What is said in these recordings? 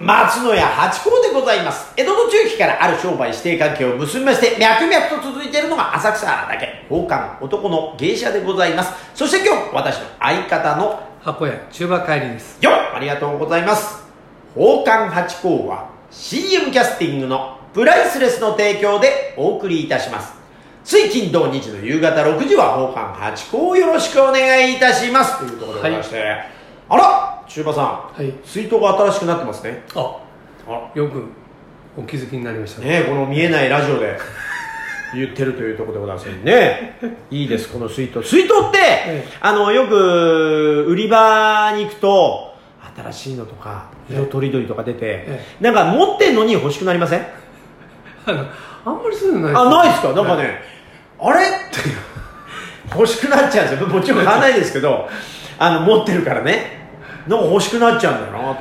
松野屋八甲でございます。江戸の中期からある商売指定関係を結びまして、脈々と続いているのが浅草だけ宝冠男の芸者でございます。そして今日私の相方の箱屋中馬帰りです。よっ、ありがとうございます。宝冠八甲は CM キャスティングのプライスレスの提供でお送りいたします。つい金土日の夕方6時は宝冠八甲をよろしくお願いいたします、というところでございまして、はい、あら、中馬さん、はい、水筒が新しくなってますね。あら、よくお気づきになりました ねこの見えないラジオで言ってるというところでございますね。いいです、この水筒。水筒って、よく売り場に行くと新しいのとか色とりどりとか出て、なんか持ってんのに欲しくなりません？あんまりそういうのないですか？なんかね、あれって欲しくなっちゃうんですよ。もちろん買わないですけど持ってるからね、なんか欲しくなっちゃうんだよなと思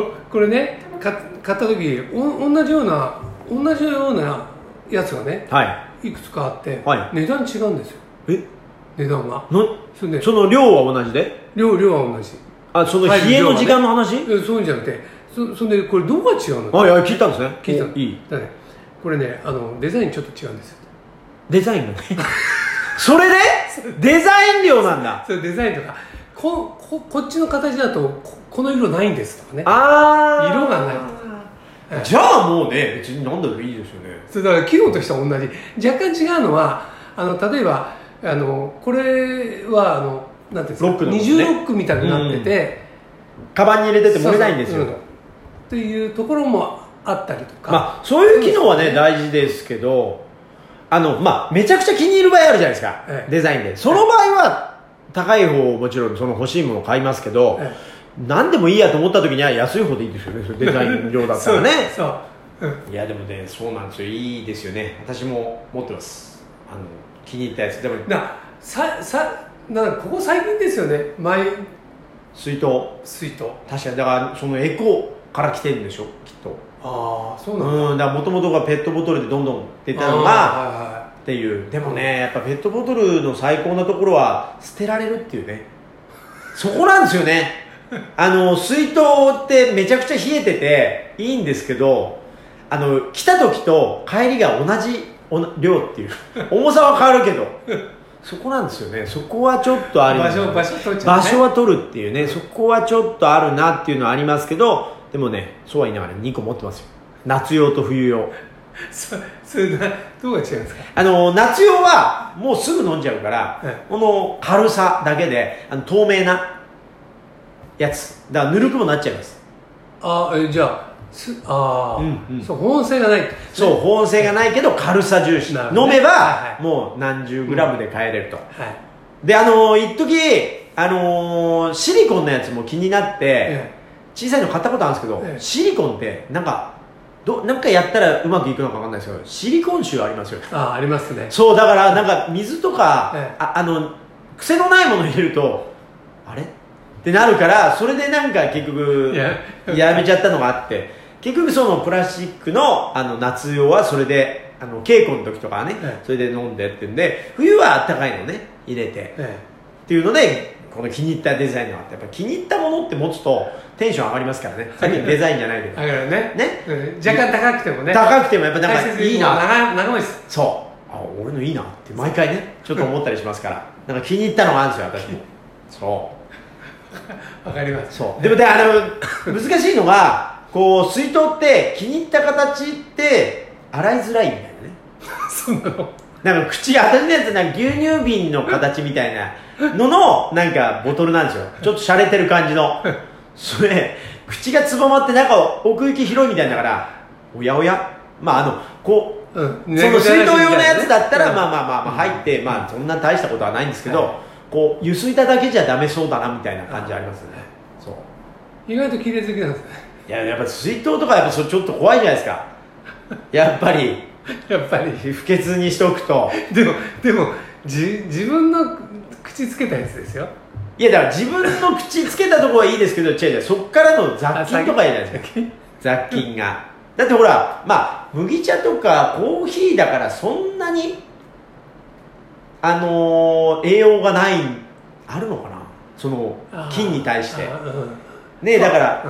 って。これね、買った時同じようなやつがね、いくつかあって、値段違うんですよ。値段はその量は同じで、量は同じ。あ、その冷えの時間の話、そういうんじゃなくて、それでこれどこが違うのか、聞いたんですね。だからね、これね、デザインちょっと違うんですよ。デザインがねそれでデザイン量なんだ。そう、デザインとかこっちの形だとこの色ないんですとかね、色がないとか、じゃあもうね、別に何だろう、いいですよね。それだから機能としては同じ。若干違うのは例えばこれはなんていうんですか、ロックの、ね、20ロックみたいになってて、カバンに入れてて漏れないんですよ、というところもあったりとか、そういう機能はね大事ですけど、めちゃくちゃ気に入る場合あるじゃないですか、デザインで。その場合は高い方をもちろんその欲しいものを買いますけど、何でもいいやと思った時には安い方でいいですよね、デザイン量だったらね。いやでもね、そうなんですよ、いいですよね。私も持ってます、気に入ったやつ。でもここ最近ですよね、水筒確かに。だからそのエコから来てるんでしょ、きっと。ああ、そうなんだ。だからもともとがペットボトルでどんどん出たのがっていう。でもね、やっぱペットボトルの最高なところは捨てられるっていうね、そこなんですよね。水筒ってめちゃくちゃ冷えてていいんですけど、来た時と帰りが同じ量っていう重さは変わるけどそこなんですよね。そこはちょっとあります、ね、場所は取るっていうね、そこはちょっとあるなっていうのはありますけど、でもね、そうは言いながら2個持ってますよ、夏用と冬用。それどうが違うんですか？夏用はもうすぐ飲んじゃうから、この軽さだけで透明なやつだからぬるくもなっちゃいます。じゃあそう、保温性がない。そう、保温性がないけど軽さ重視、飲めば、もう何十グラムで買えれると、で一時シリコンのやつも気になって、小さいの買ったことあるんですけど、シリコンってなんかやったらうまくいくのか分かんないですけど、シリコン臭ありますよね。ありますね。そう、だからなんか水とか、癖のないもの入れるとあれってなるから、それでなんか結局やめちゃったのがあって、結局そのプラスチックの、夏用はそれで稽古の時とかはね、それで飲んでってんで、冬はあったかいのね入れて、っていうのでこの気に入ったデザインがあって、やっぱ気に入ったものって持つとテンション上がりますからね。さっきのデザインじゃないけど、若干高くてもね、高くてもやっぱなんかいいな、長いです。そう、俺のいいなって毎回ねちょっと思ったりしますからなんか気に入ったのがあるんですよ、私も。そうわかります。そうでも難しいのが、こう水筒って気に入った形って洗いづらいみたいなねそんなのなんか口当たりのやつ、なんか牛乳瓶の形みたいなののなんかボトルなんですよ、ちょっと洒落てる感じの。それ口がつぼまって中奥行き広いみたいだから、おやおや、こう、その水筒用のやつだったら、入って、そんな大したことはないんですけど、こうゆすいただけじゃダメそうだなみたいな感じありますね。そう、意外と綺麗好きなんですね。いや、やっぱ水筒とかやっぱそれちょっと怖いじゃないですか、やっぱり不潔にしとくと。でも自分の口つけたやつですよ。いや、だから自分の口つけたとこはいいですけど、違う、そっからの雑菌とかいいじゃないですか。雑菌がだってほら、麦茶とかコーヒーだからそんなに栄養がないあるのかな、その菌に対してね。だから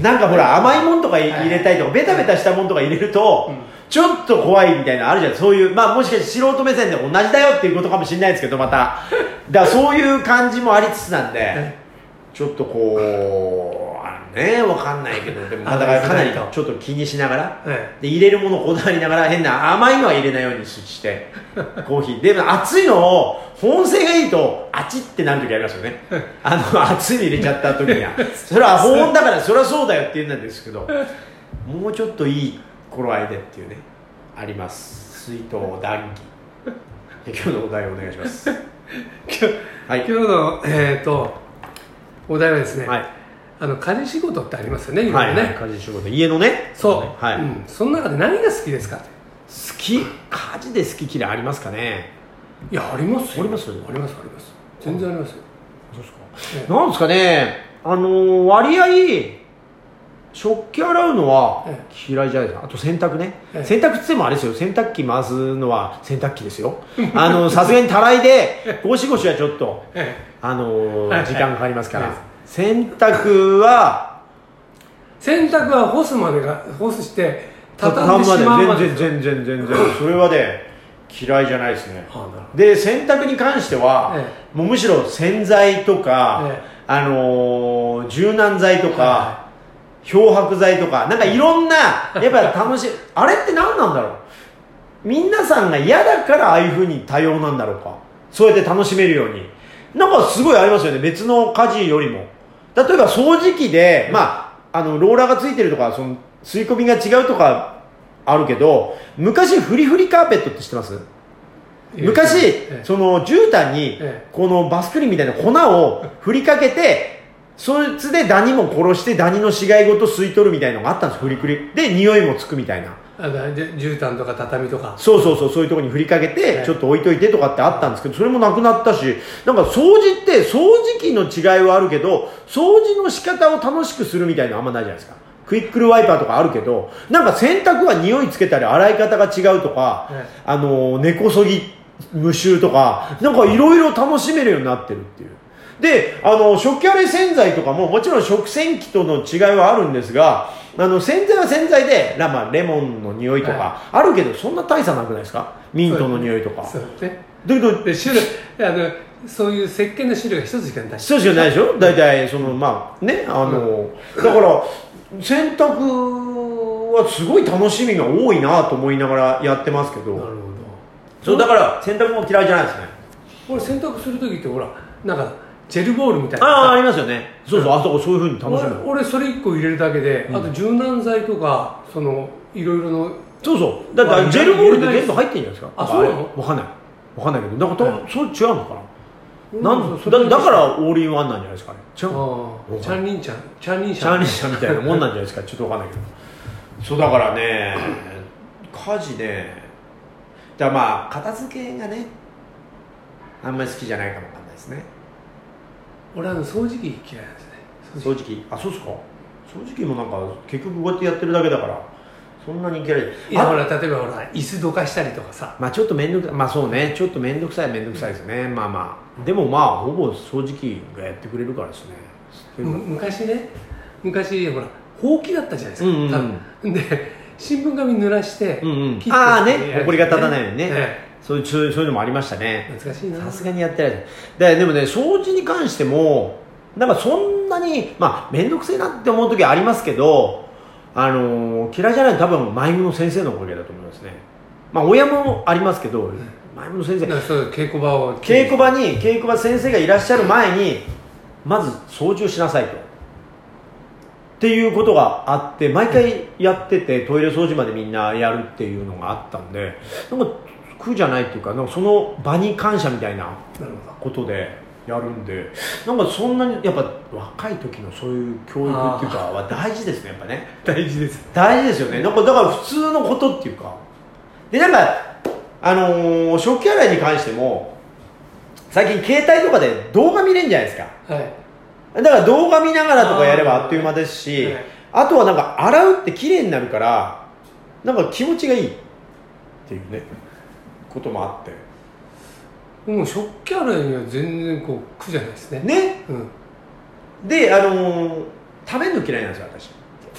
なんかほら甘いもんとか入れたいとか、ベタベタしたもんとか入れると、ちょっと怖いみたいなのあるじゃん。そういう、まあもしかして素人目線で同じだよっていうことかもしれないですけど、まただからそういう感じもありつつなんで、ちょっとこうあれね、わかんないけど、でもだからかなりちょっと気にしながらで、入れるものをこだわりながら、変な甘いのは入れないようにしてコーヒーでも熱いのを本性がいいとあちってなる時ありますよね。熱いの入れちゃった時にはそれは保温だからそれはそうだよって言うんですけど、もうちょっといい頃合いでっていうね、あります。水筒談義今日のお題をお願いします。今日のお題はですね、はい、家事仕事ってありますよね、今ね、はいはい、家事仕事、家のね、そう、はい、うん、その中で何が好きですかって。好き、家事で好き嫌いありますかね。いや、ありますよ、あります、あります、あります、全然ありますよ。そうですか、なんですかね、割合食器洗うのは嫌いじゃないですか。あと洗濯ね、洗濯ってもあれですよ、洗濯機回すのは洗濯機ですよ。さすがにたらいでゴシゴシはちょっと、時間かかりますから、洗濯は干すまでが、干すして畳んでしまうまで全然それはね嫌いじゃないですね。で洗濯に関しては、もうむしろ洗剤とか、柔軟剤とか、漂白剤とか、なんかいろんな、やっぱ楽しいあれって何なんだろう、皆さんが嫌だからああいう風に多様なんだろうか、そうやって楽しめるようになんかすごいありますよね、別の家事よりも。例えば掃除機で、まあ、ローラーがついてるとか、その吸い込みが違うとかあるけど、昔フリフリカーペットって知ってます？昔、その絨毯にこのバスクリンみたいな粉を振りかけて、そいつでダニも殺してダニの死骸ごと吸い取るみたいなのがあったんです。フリクリで匂いもつくみたいな、絨毯とか畳とか、そういうところに振りかけてちょっと置いといてとかってあったんですけど、それもなくなったし、なんか掃除って掃除機の違いはあるけど、掃除の仕方を楽しくするみたいなのあんまないじゃないですか。クイックルワイパーとかあるけど、なんか洗濯は匂いつけたり洗い方が違うとか、根こそぎ無臭とか、なんかいろいろ楽しめるようになってるっていう。で、食器洗い洗剤とかももちろん食洗機との違いはあるんですが、洗剤は洗剤で、まあ、レモンの匂いとかあるけど、そんな大差なくないですか。ミントの匂いとか、そういう石鹸の種類が一つしかないでしょ、大体。そのまあね、だから洗濯はすごい楽しみが多いなと思いながらやってますけど。なるほど。そうだから洗濯も嫌いじゃないですね。これ洗濯する時ってほら、なんかジェルボールみたいな、ありますよね。そうそう、あそこそういう風に楽しむ。俺それ1個入れるだけで、あと柔軟剤とか、そのいろいろの、そうそう、だからジェルボールって全部入ってるんじゃないですか。あ、そうなの？わかんないけど、なんかそう違うのかな。だからオールインワンなんじゃないですかね。チャンリンチャン、チャンリンシャンみたいなもんなんじゃないですか。ちょっとわかんないけど。そうだからね、家事ね、だからまあ片付けがね、あんまり好きじゃないかもわかんないですね。俺掃除機嫌いなんですね。掃除機、あ、そうですか。掃除機もなんか結局こうやってやってるだけだからそんなに嫌い。いや、ほら例えばほら椅子どかしたりとかさ、まあちょっと面倒く、まあそうね、ちょっと面倒くさいですね。まあまあでもまあほぼ掃除機がやってくれるからですね。昔ほらほうきだったじゃないですか。で新聞紙濡らして切って、ああね、埃が立たないようにね。そういうのもありましたね。難しいな。さすがにやってないで。でもね、掃除に関してもなんかそんなに、まあ、めんどくせえなって思う時はありますけど、嫌いじゃないの多分マイムの先生のおかげだと思いますね。まあ親もありますけど、マイムの先生、稽古場先生がいらっしゃる前にまず掃除をしなさいとっていうことがあって、毎回やってて、トイレ掃除までみんなやるっていうのがあったんで、なんか苦じゃないっていうか、なんかその場に感謝みたいなことでやるんで、なんかそんなにやっぱ若い時のそういう教育っていうかは大事ですね。やっぱね、大事ですよね。なんかだから普通のことっていうかで、なんか食器洗いに関しても最近携帯とかで動画見れるんじゃないですか、だから動画見ながらとかやればあっという間ですし、あとはなんか洗うって綺麗になるから、なんか気持ちがいいっていうねこともあって、もう食器洗いには全然こう苦じゃないですね。で食べるの嫌いなんですよ、私。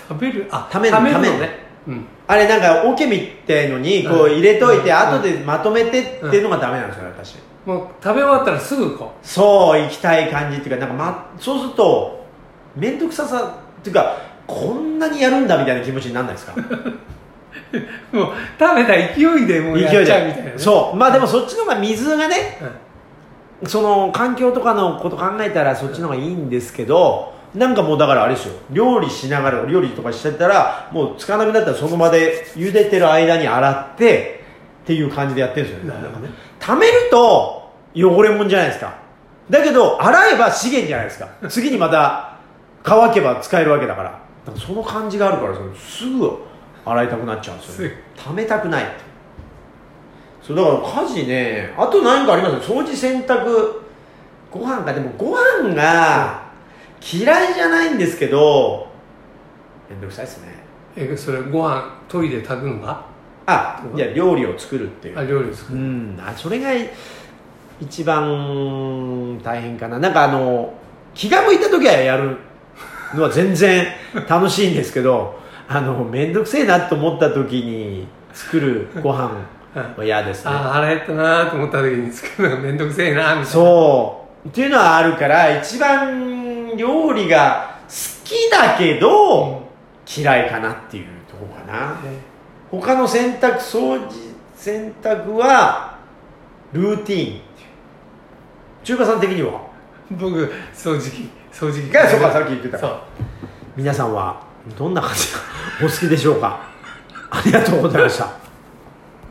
食べる、あ、食べるね、うん、あれなんかオケみたいのにこう入れといて、うん、後でまとめてっていうのがダメなんですよ、うん、私もう食べ終わったらすぐこうそう行きたい感じっていうか、なんか、そうすると面倒くささっていうかこんなにやるんだみたいな気持ちにならないですかもう食べた勢いでもうやっちゃうみたいな、ね、そうまあでもそっちの方が水がね、うん、その環境とかのこと考えたらそっちの方がいいんですけど、なんかもうだからあれですよ、料理とかしてたらもうつかなくなったらその場で茹でてる間に洗ってっていう感じでやってるんですよね、なんかね、溜めると汚れもんじゃないですか、だけど洗えば資源じゃないですか、次にまた乾けば使えるわけだから、なんかその感じがあるからすぐ洗いたくなっちゃうんですよ、ね、溜めたくない。そうだから家事ね、あと何かありますよ、掃除、洗濯、ご飯が、でもご飯が嫌いじゃないんですけどめんどくさいですね。それご飯研いで炊くのが、あ、いや料理を作るっていう、あ、料理を作る、うん、あ、それが一番大変かな。なんか気が向いた時はやるのは全然楽しいんですけどめんどくせえなと思った時に作るご飯は嫌ですねあ、腹減ったなと思った時に作るのがめんどくせえなみたいな、そうっていうのはあるから、一番料理が好きだけど、うん、嫌いかなっていうところかな、他の洗濯、掃除、洗濯はルーティーン。中華さん的には、僕掃除機が、そうか、さっき言ってた。そう。皆さんはどんな感じがお好きでしょうか。ありがとうございました。